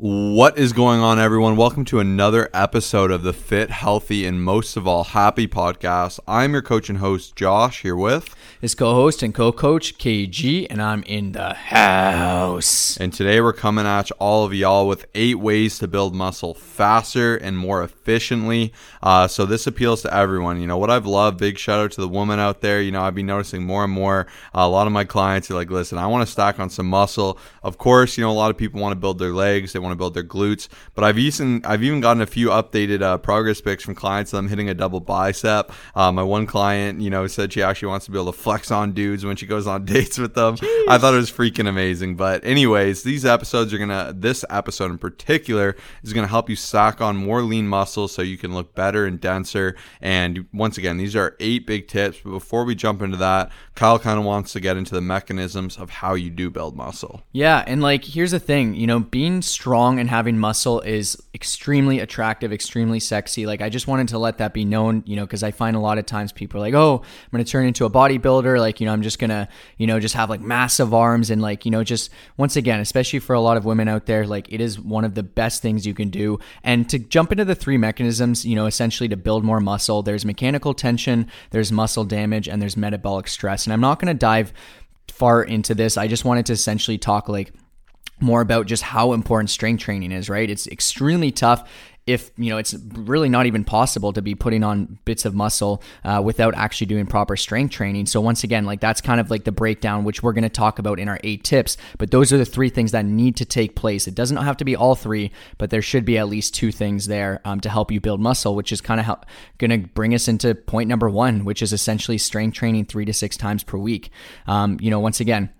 What is going on, everyone? Welcome to another episode of the Fit, Healthy, and Most of All Happy podcast. I'm your coach and host, Josh, here with his co-host and co-coach, KG, and I'm in the house. And today we're coming at all of y'all with 8 ways to build muscle faster and more efficiently. So this appeals to everyone. You know, what I've loved, big shout out to the woman out there. You know, I've been noticing more and more a lot of my clients are like, listen, I want to stack on some muscle. Of course, you know, a lot of people want to build their legs. They want to build their glutes, but I've even gotten a few updated progress pics from clients of them hitting a double bicep. My one client, you know, said she actually wants to be able to flex on dudes when she goes on dates with them. Jeez. I thought it was freaking amazing. But anyways, this episode in particular is gonna help you stack on more lean muscle so you can look better and denser. And once again, these are 8 big tips. But before we jump into that, Kyle kind of wants to get into the mechanisms of how you do build muscle. Yeah, and like here's the thing, you know, being strong and having muscle is extremely attractive, extremely sexy. Like, I just wanted to let that be known, you know, because I find a lot of times people are like, oh, I'm going to turn into a bodybuilder. Like, you know, I'm just going to, you know, just have like massive arms. And like, you know, just once again, especially for a lot of women out there, like it is one of the best things you can do. And to jump into the 3 mechanisms, you know, essentially to build more muscle, there's mechanical tension, there's muscle damage, and there's metabolic stress. And I'm not going to dive far into this. I just wanted to essentially talk like more about just how important strength training is, right? It's extremely tough. If, you know, it's really not even possible to be putting on bits of muscle without actually doing proper strength training. So once again, like that's kind of like the breakdown, which we're going to talk about in our 8 tips. But those are the 3 things that need to take place. It doesn't have to be all 3, but there should be at least 2 things there to help you build muscle, which is kind of going to bring us into point number 1, which is essentially strength training 3 to 6 times per week. You know, once again,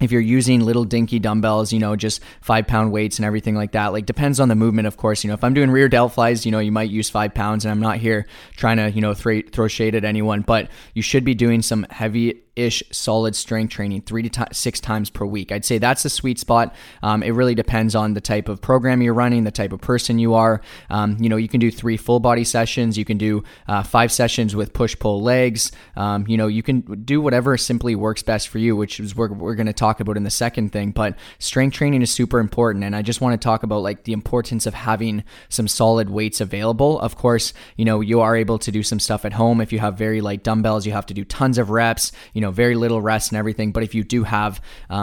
if you're using little dinky dumbbells, you know, just 5-pound weights and everything like that, like depends on the movement, of course. You know, if I'm doing rear delt flies, you know, you might use 5 pounds, and I'm not here trying to, you know, throw shade at anyone, but you should be doing some heavy-ish solid strength training 3 to 6 times per week. I'd say that's the sweet spot. It really depends on the type of program you're running, the type of person you are. You know, you can do 3 full body sessions. You can do 5 sessions with push-pull legs. You know, you can do whatever simply works best for you, which is we're going to talk about in the second thing. But strength training is super important, and I just want to talk about like the importance of having some solid weights available. Of course, you know, you are able to do some stuff at home. If you have very light dumbbells, you have to do tons of reps, you know, very little rest and everything. But if you do have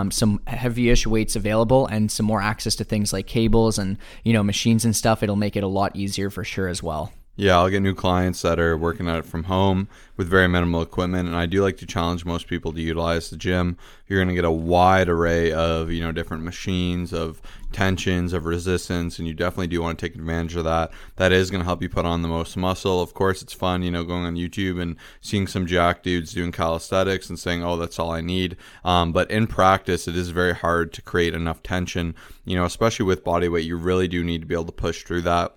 some heavy-ish weights available and some more access to things like cables and, you know, machines and stuff, it'll make it a lot easier for sure as well. Yeah, I'll get new clients that are working at it from home with very minimal equipment, and I do like to challenge most people to utilize the gym. You're going to get a wide array of, you know, different machines, of tensions, of resistance, and you definitely do want to take advantage of that. That is going to help you put on the most muscle. Of course, it's fun, you know, going on YouTube and seeing some jack dudes doing calisthenics and saying, oh, that's all I need. But in practice, it is very hard to create enough tension, you know, especially with body weight. You really do need to be able to push through that.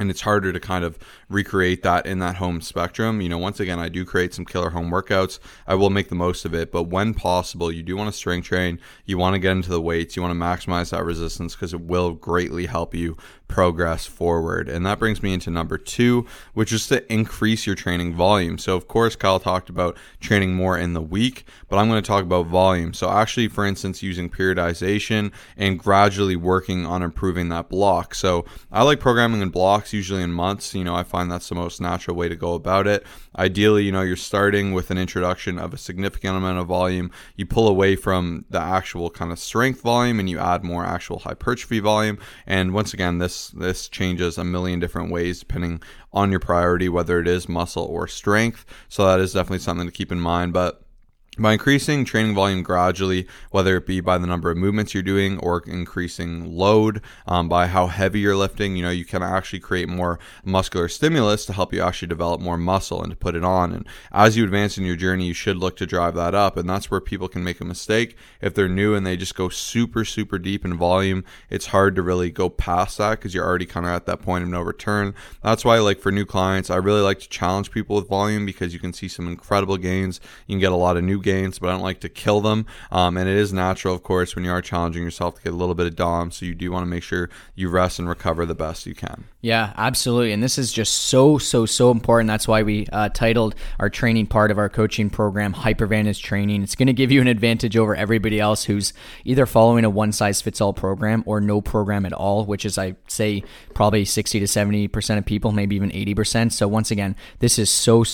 And it's harder to kind of recreate that in that home spectrum. You know, once again, I do create some killer home workouts. I will make the most of it. But when possible, you do want to strength train. You want to get into the weights. You want to maximize that resistance because it will greatly help you progress forward. And that brings me into number 2, which is to increase your training volume. So, of course, Kyle talked about training more in the week, but I'm going to talk about volume. So, actually, for instance, using periodization and gradually working on improving that block. So, I like programming in blocks, usually in months. You know, I find that's the most natural way to go about it. Ideally, you know, you're starting with an introduction of a significant amount of volume. You pull away from the actual kind of strength volume and you add more actual hypertrophy volume. And once again, this changes a million different ways depending on your priority, whether it is muscle or strength. So that is definitely something to keep in mind. But by increasing training volume gradually, whether it be by the number of movements you're doing or increasing load, by how heavy you're lifting, you know, you can actually create more muscular stimulus to help you actually develop more muscle and to put it on. And as you advance in your journey, you should look to drive that up. And that's where people can make a mistake. If they're new and they just go super, super deep in volume, it's hard to really go past that because you're already kind of at that point of no return. That's why, like for new clients, I really like to challenge people with volume because you can see some incredible gains. You can get a lot of new gains, but I don't like to kill them. And it is natural, of course, when you are challenging yourself to get a little bit of DOM. So you do want to make sure you rest and recover the best you can. Yeah, absolutely. And this is just so important. That's why we titled our training part of our coaching program Hypervantage Training. It's going to give you an advantage over everybody else who's either following a one-size-fits-all program or no program at all, which is, I say, probably 60 to 70% of people, maybe even 80%. So once again, this is so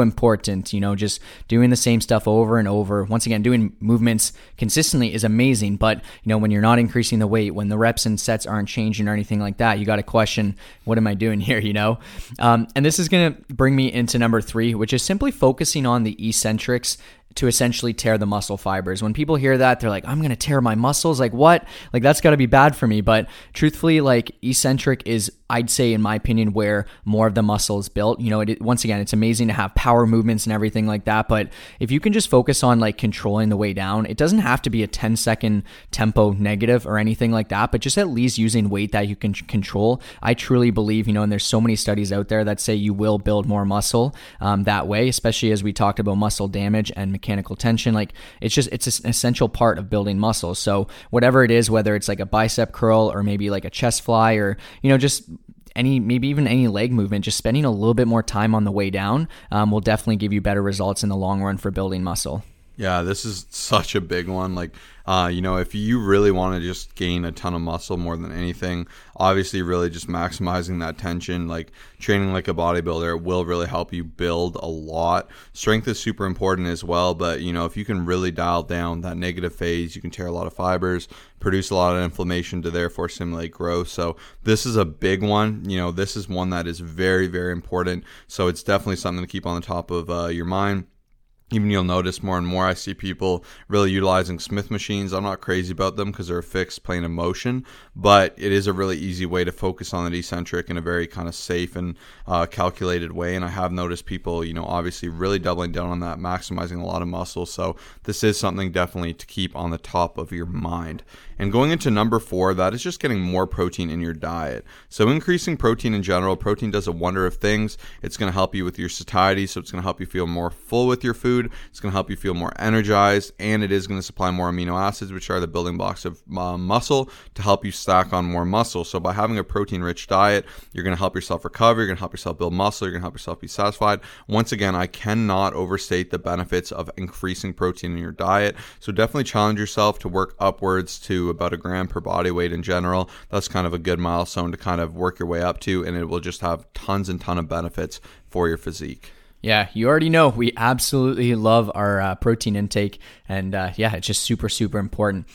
important. You know, just doing the same stuff over and over. Once again, doing movements consistently is amazing, but you know, when you're not increasing the weight, when the reps and sets aren't changing or anything like that, you got to question, what am I doing here? You know, and this is going to bring me into number 3, which is simply focusing on the eccentrics to essentially tear the muscle fibers. When people hear that, they're like, I'm going to tear my muscles. Like what? Like that's got to be bad for me. But truthfully, like eccentric is, I'd say, in my opinion, where more of the muscle is built. You know, once again, it's amazing to have power movements and everything like that. But if you can just focus on like controlling the way down, it doesn't have to be a 10-second tempo negative or anything like that, but just at least using weight that you can control. I truly believe, you know, and there's so many studies out there that say you will build more muscle that way, especially as we talked about muscle damage and mechanical tension. Like it's an essential part of building muscle. So whatever it is, whether it's like a bicep curl or maybe like a chest fly or, you know, just maybe even any leg movement, just spending a little bit more time on the way down will definitely give you better results in the long run for building muscle. Yeah, this is such a big one. Like, you know, if you really want to just gain a ton of muscle more than anything, obviously really just maximizing that tension, like training like a bodybuilder will really help you build a lot. Strength is super important as well, but, you know, if you can really dial down that negative phase, you can tear a lot of fibers, produce a lot of inflammation to therefore stimulate growth. So this is a big one. You know, this is one that is very, very important. So it's definitely something to keep on the top of your mind. Even you'll notice more and more I see people really utilizing Smith machines. I'm not crazy about them because they're a fixed plane of motion, but it is a really easy way to focus on the eccentric in a very kind of safe and calculated way. And I have noticed people, you know, obviously really doubling down on that, maximizing a lot of muscle. So this is something definitely to keep on the top of your mind. And going into number 4, that is just getting more protein in your diet. So increasing protein in general, protein does a wonder of things. It's going to help you with your satiety, so it's going to help you feel more full with your food. It's going to help you feel more energized, and it is going to supply more amino acids, which are the building blocks of muscle, to help you stack on more muscle. So by having a protein-rich diet, you're going to help yourself recover, you're going to help yourself build muscle, you're going to help yourself be satisfied. Once again, I cannot overstate the benefits of increasing protein in your diet. So definitely challenge yourself to work upwards to about a gram per body weight in general. That's kind of a good milestone to kind of work your way up to, and it will just have tons and tons of benefits for your physique. Yeah, you already know we absolutely love our protein intake, and yeah, it's just super important.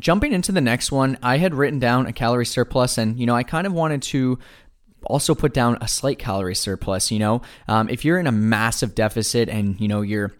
Jumping into the next one, I had written down a calorie surplus, and you know, I kind of wanted to also put down a slight calorie surplus. You know, if you're in a massive deficit and you know you're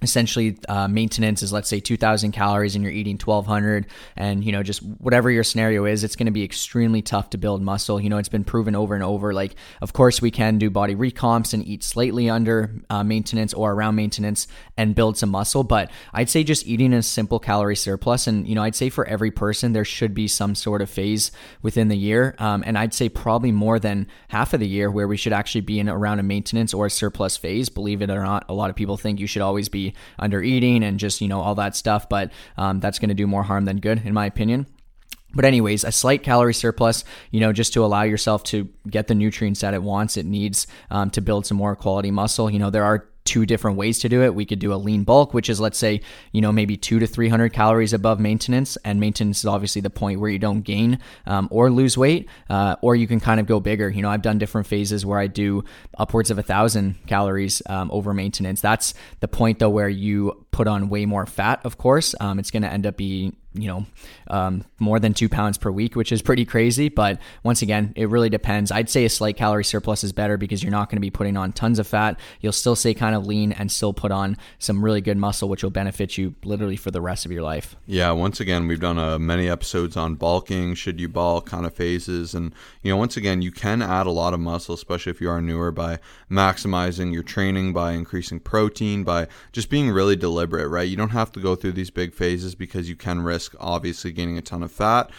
essentially maintenance is, let's say, 2,000 calories and you're eating 1,200, and, you know, just whatever your scenario is, it's going to be extremely tough to build muscle. You know, it's been proven over and over. Like, of course, we can do body recomps and eat slightly under maintenance or around maintenance and build some muscle. But I'd say just eating a simple calorie surplus. And, you know, I'd say for every person, there should be some sort of phase within the year. And I'd say probably more than half of the year where we should actually be in around a maintenance or a surplus phase. Believe it or not, a lot of people think you should always be under eating and just, you know, all that stuff, but that's going to do more harm than good, in my opinion. But anyways, a slight calorie surplus, you know, just to allow yourself to get the nutrients that it wants, it needs to build some more quality muscle. You know, there are two different ways to do it. We could do a lean bulk, which is, let's say, you know, maybe 200 to 300 calories above maintenance, and maintenance is obviously the point where you don't gain or lose weight, or you can kind of go bigger. You know, I've done different phases where I do upwards of 1,000 calories over maintenance. That's the point though where you put on way more fat. Of course, it's going to end up being, you know, more than 2 pounds per week, which is pretty crazy. But once again, it really depends. I'd say a slight calorie surplus is better because you're not going to be putting on tons of fat. You'll still stay kind of lean and still put on some really good muscle, which will benefit you literally for the rest of your life. Yeah. Once again, we've done many episodes on bulking, should you bulk kind of phases. And, you know, once again, you can add a lot of muscle, especially if you are newer, by maximizing your training, by increasing protein, by just being really deliberate, right? You don't have to go through these big phases because you can risk risk obviously gaining a ton of fat,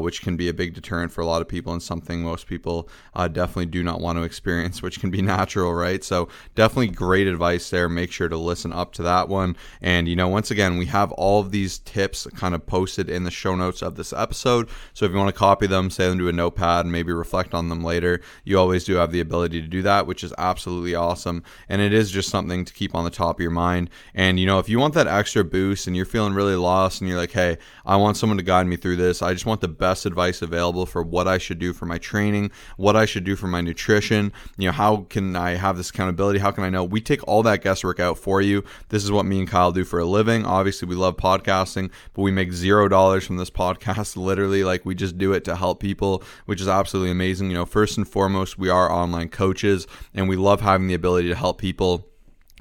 which can be a big deterrent for a lot of people and something most people definitely do not want to experience, which can be natural, right? So definitely great advice there. Make sure to listen up to that one. And, you know, once again, we have all of these tips kind of posted in the show notes of this episode. So if you want to copy them, save them to a notepad and maybe reflect on them later, you always do have the ability to do that, which is absolutely awesome. And it is just something to keep on the top of your mind. And, you know, if you want that extra boost and you're feeling really lost and you're like, hey, I want someone to guide me through this. I just want the best advice available for what I should do for my training, what I should do for my nutrition. You know, how can I have this accountability? How can I know? We take all that guesswork out for you. This is what me and Kyle do for a living. Obviously, we love podcasting, but we make $0 from this podcast. Literally, like, we just do it to help people, which is absolutely amazing. You know, first and foremost, we are online coaches and we love having the ability to help people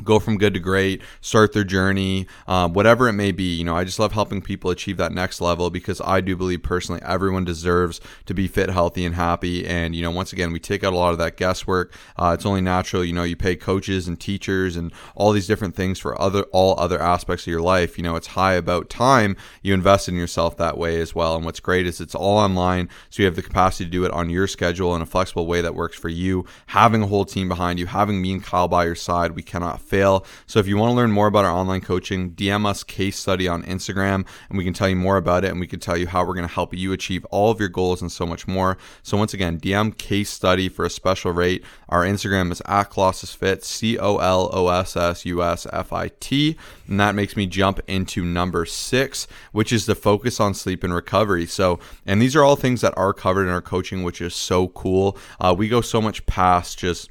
go from good to great, start their journey, whatever it may be. You know, I just love helping people achieve that next level because I do believe personally everyone deserves to be fit, healthy, and happy. And, you know, once again, we take out a lot of that guesswork. It's only natural. You know, you pay coaches and teachers and all these different things for all other aspects of your life. You know, it's high about time you invest in yourself that way as well. And what's great is it's all online, so you have the capacity to do it on your schedule in a flexible way that works for you. Having a whole team behind you, having me and Kyle by your side, we cannot fail. So if you want to learn more about our online coaching, DM us case study on Instagram and we can tell you more about it and we can tell you how we're going to help you achieve all of your goals and so much more. So once again, DM case study for a special rate. Our Instagram is at Colossus Fit, COLOSSUSFIT. And that makes me jump into number 6, which is the focus on sleep and recovery. So, and these are all things that are covered in our coaching, which is so cool. We go so much past just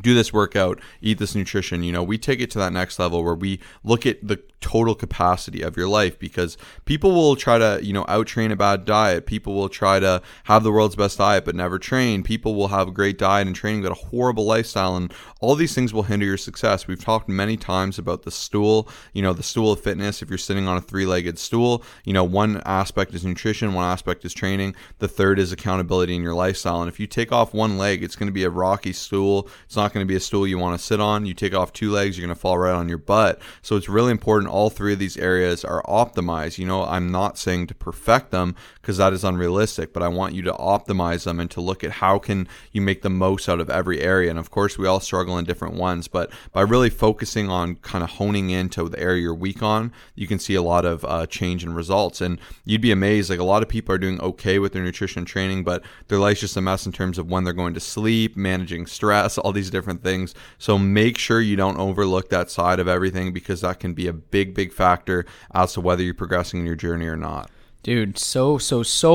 do this workout, eat this nutrition. You know, we take it to that next level where we look at the total capacity of your life, because people will try to, you know, out train a bad diet. People will try to have the world's best diet but never train. People will have a great diet and training but a horrible lifestyle, and all these things will hinder your success. We've talked many times about the stool, you know, the stool of fitness. If you're sitting on a 3-legged stool, you know, one aspect is nutrition, one aspect is training, the third is accountability in your lifestyle. And if you take off one leg, it's going to be a rocky stool. It's not going to be a stool you want to sit on. You take off 2 legs, you're going to fall right on your butt. So it's really important all 3 of these areas are optimized. You know, I'm not saying to perfect them because that is unrealistic, but I want you to optimize them and to look at how can you make the most out of every area. And of course, we all struggle in different ones, but by really focusing on kind of honing into the area you're weak on, you can see a lot of change in results. And you'd be amazed, like, a lot of people are doing okay with their nutrition and training, but their life's just a mess in terms of when they're going to sleep, managing stress, all these different things. So make sure you don't overlook that side of everything, because that can be a big factor as to whether you're progressing in your journey or not. Dude, so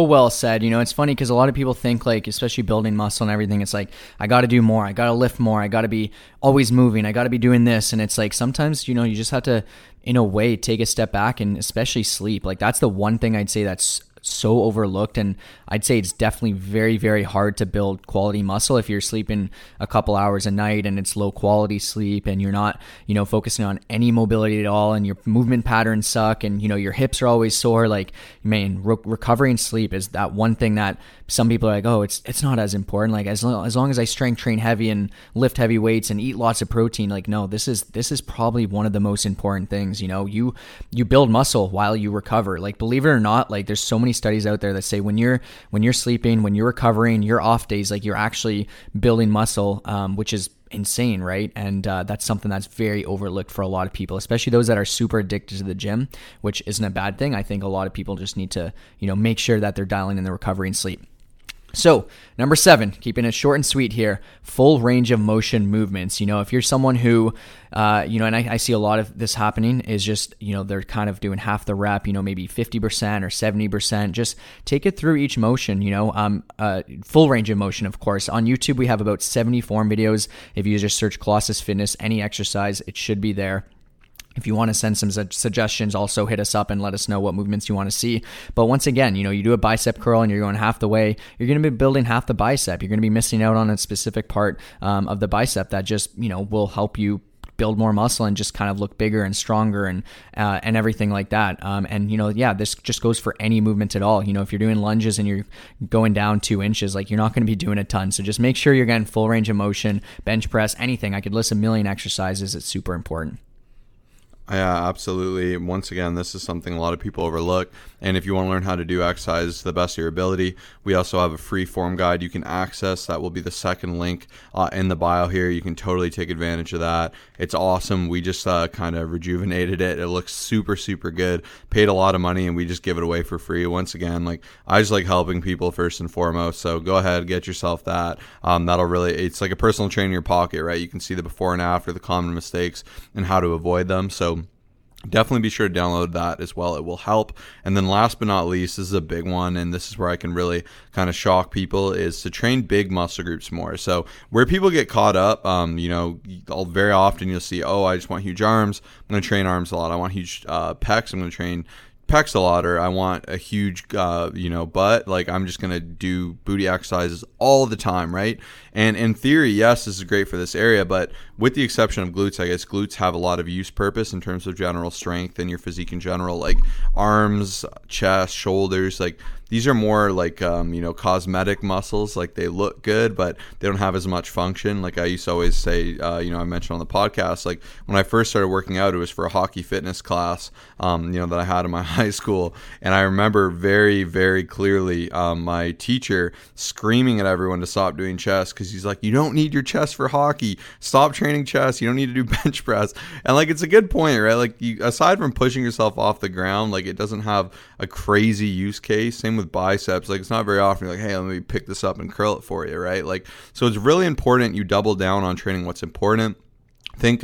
well said. You know, it's funny because a lot of people think, like, especially building muscle and everything, it's like, I got to do more. I got to lift more. I got to be always moving. I got to be doing this. And it's like, sometimes, you know, you just have to, in a way, take a step back, and especially sleep. Like, that's the one thing I'd say that's so overlooked, and I'd say it's definitely very, very hard to build quality muscle if you're sleeping a couple hours a night and it's low quality sleep and you're not, you know, focusing on any mobility at all, and your movement patterns suck, and, you know, your hips are always sore. Like, man, recovering sleep is that one thing that some people are like, oh, it's not as important. Like, as long as I strength train heavy and lift heavy weights and eat lots of protein, like, no, this is probably one of the most important things. You know, you build muscle while you recover. Like, believe it or not, like, there's so many studies out there that say when you're sleeping, when you're recovering, your off days, like, you're actually building muscle, which is insane, right? And that's something that's very overlooked for a lot of people, especially those that are super addicted to the gym, which isn't a bad thing. I think a lot of people just need to, you know, make sure that they're dialing in the recovery and sleep. So, number 7, keeping it short and sweet here, full range of motion movements. You know, if you're someone who, you know, and I see a lot of this happening is just, you know, they're kind of doing half the rep, you know, maybe 50% or 70%, just take it through each motion, you know, full range of motion, of course. On YouTube, we have about 70 form videos. If you just search Colossus Fitness, any exercise, it should be there. If you want to send some suggestions, also hit us up and let us know what movements you want to see. But once again, you know, you do a bicep curl and you're going half the way, you're going to be building half the bicep. You're going to be missing out on a specific part of the bicep that just, you know, will help you build more muscle and just kind of look bigger and stronger and everything like that. And, you know, yeah, this just goes for any movement at all. You know, if you're doing lunges and you're going down 2 inches, like, you're not going to be doing a ton. So just make sure you're getting full range of motion, bench press, anything. I could list a million exercises. It's super important. Yeah, absolutely. Once again, this is something a lot of people overlook. And if you want to learn how to do exercise to the best of your ability, we also have a free form guide you can access. That will be the second link in the bio here. You can totally take advantage of that. It's awesome. We just kind of rejuvenated it. It looks super, super good. Paid a lot of money and we just give it away for free. Once again, like I just like helping people first and foremost. So go ahead, get yourself that. That'll really, it's like a personal train in your pocket, right? You can see the before and after, the common mistakes and how to avoid them. So definitely be sure to download that as well. It will help. And then last but not least, this is a big one, and this is where I can really kind of shock people, is to train big muscle groups more. So where people get caught up, you know, very often you'll see, oh, I just want huge arms. I'm going to train arms a lot. I want huge pecs. I'm going to train pecs a lot, or I want a huge, butt. Like I'm just going to do booty exercises all the time, right? And in theory, yes, this is great for this area, but with the exception of glutes, I guess glutes have a lot of use purpose in terms of general strength and your physique in general, like arms, chest, shoulders, like these are more like, cosmetic muscles. Like they look good, but they don't have as much function. Like I used to always say, I mentioned on the podcast, like when I first started working out, it was for a hockey fitness class, that I had in my high school. And I remember very, very clearly my teacher screaming at everyone to stop doing chest, because he's like, you don't need your chest for hockey. Stop training chest. You don't need to do bench press. And like, it's a good point, right? Like you, aside from pushing yourself off the ground, like it doesn't have a crazy use case. Same with biceps. Like it's not very often you're like, hey, let me pick this up and curl it for you, right? Like, so it's really important you double down on training what's important. Think,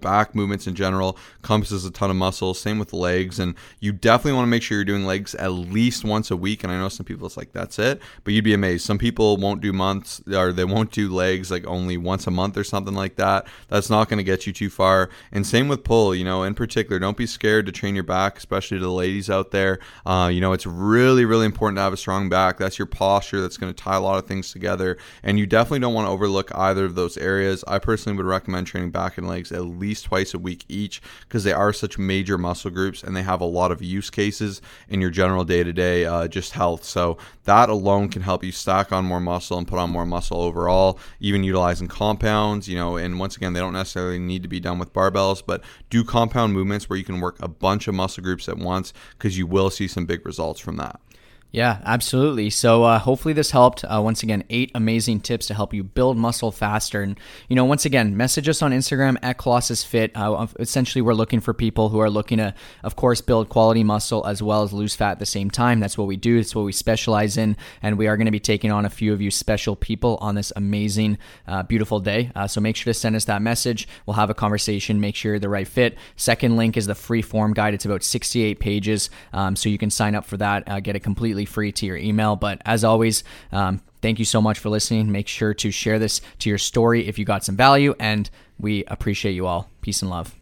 back movements in general encompasses a ton of muscle. Same with legs. And you definitely want to make sure you're doing legs at least once a week. And I know some people, it's like, that's it. But you'd be amazed. Some people won't do months, or they won't do legs like only once a month or something like that. That's not going to get you too far. And same with pull, in particular, don't be scared to train your back, especially to the ladies out there. It's really, really important to have a strong back. That's your posture. That's going to tie a lot of things together. And you definitely don't want to overlook either of those areas. I personally would recommend training back and legs at least twice a week each, because they are such major muscle groups and they have a lot of use cases in your general day-to-day just health. So that alone can help you stack on more muscle and put on more muscle overall, even utilizing compounds, and once again, they don't necessarily need to be done with barbells, but do compound movements where you can work a bunch of muscle groups at once, because you will see some big results from that. Yeah, absolutely. So hopefully this helped. Once again, 8 amazing tips to help you build muscle faster. And, once again, message us on Instagram at Colossus Fit. Essentially, we're looking for people who are looking to, of course, build quality muscle as well as lose fat at the same time. That's what we do. That's what we specialize in. And we are going to be taking on a few of you special people on this amazing, beautiful day. So make sure to send us that message. We'll have a conversation. Make sure you're the right fit. Second link is the free form guide. It's about 68 pages. So you can sign up for that, get it completely free to your email. But as always, thank you so much for listening. Make sure to share this to your story if you got some value, and we appreciate you all. Peace and love.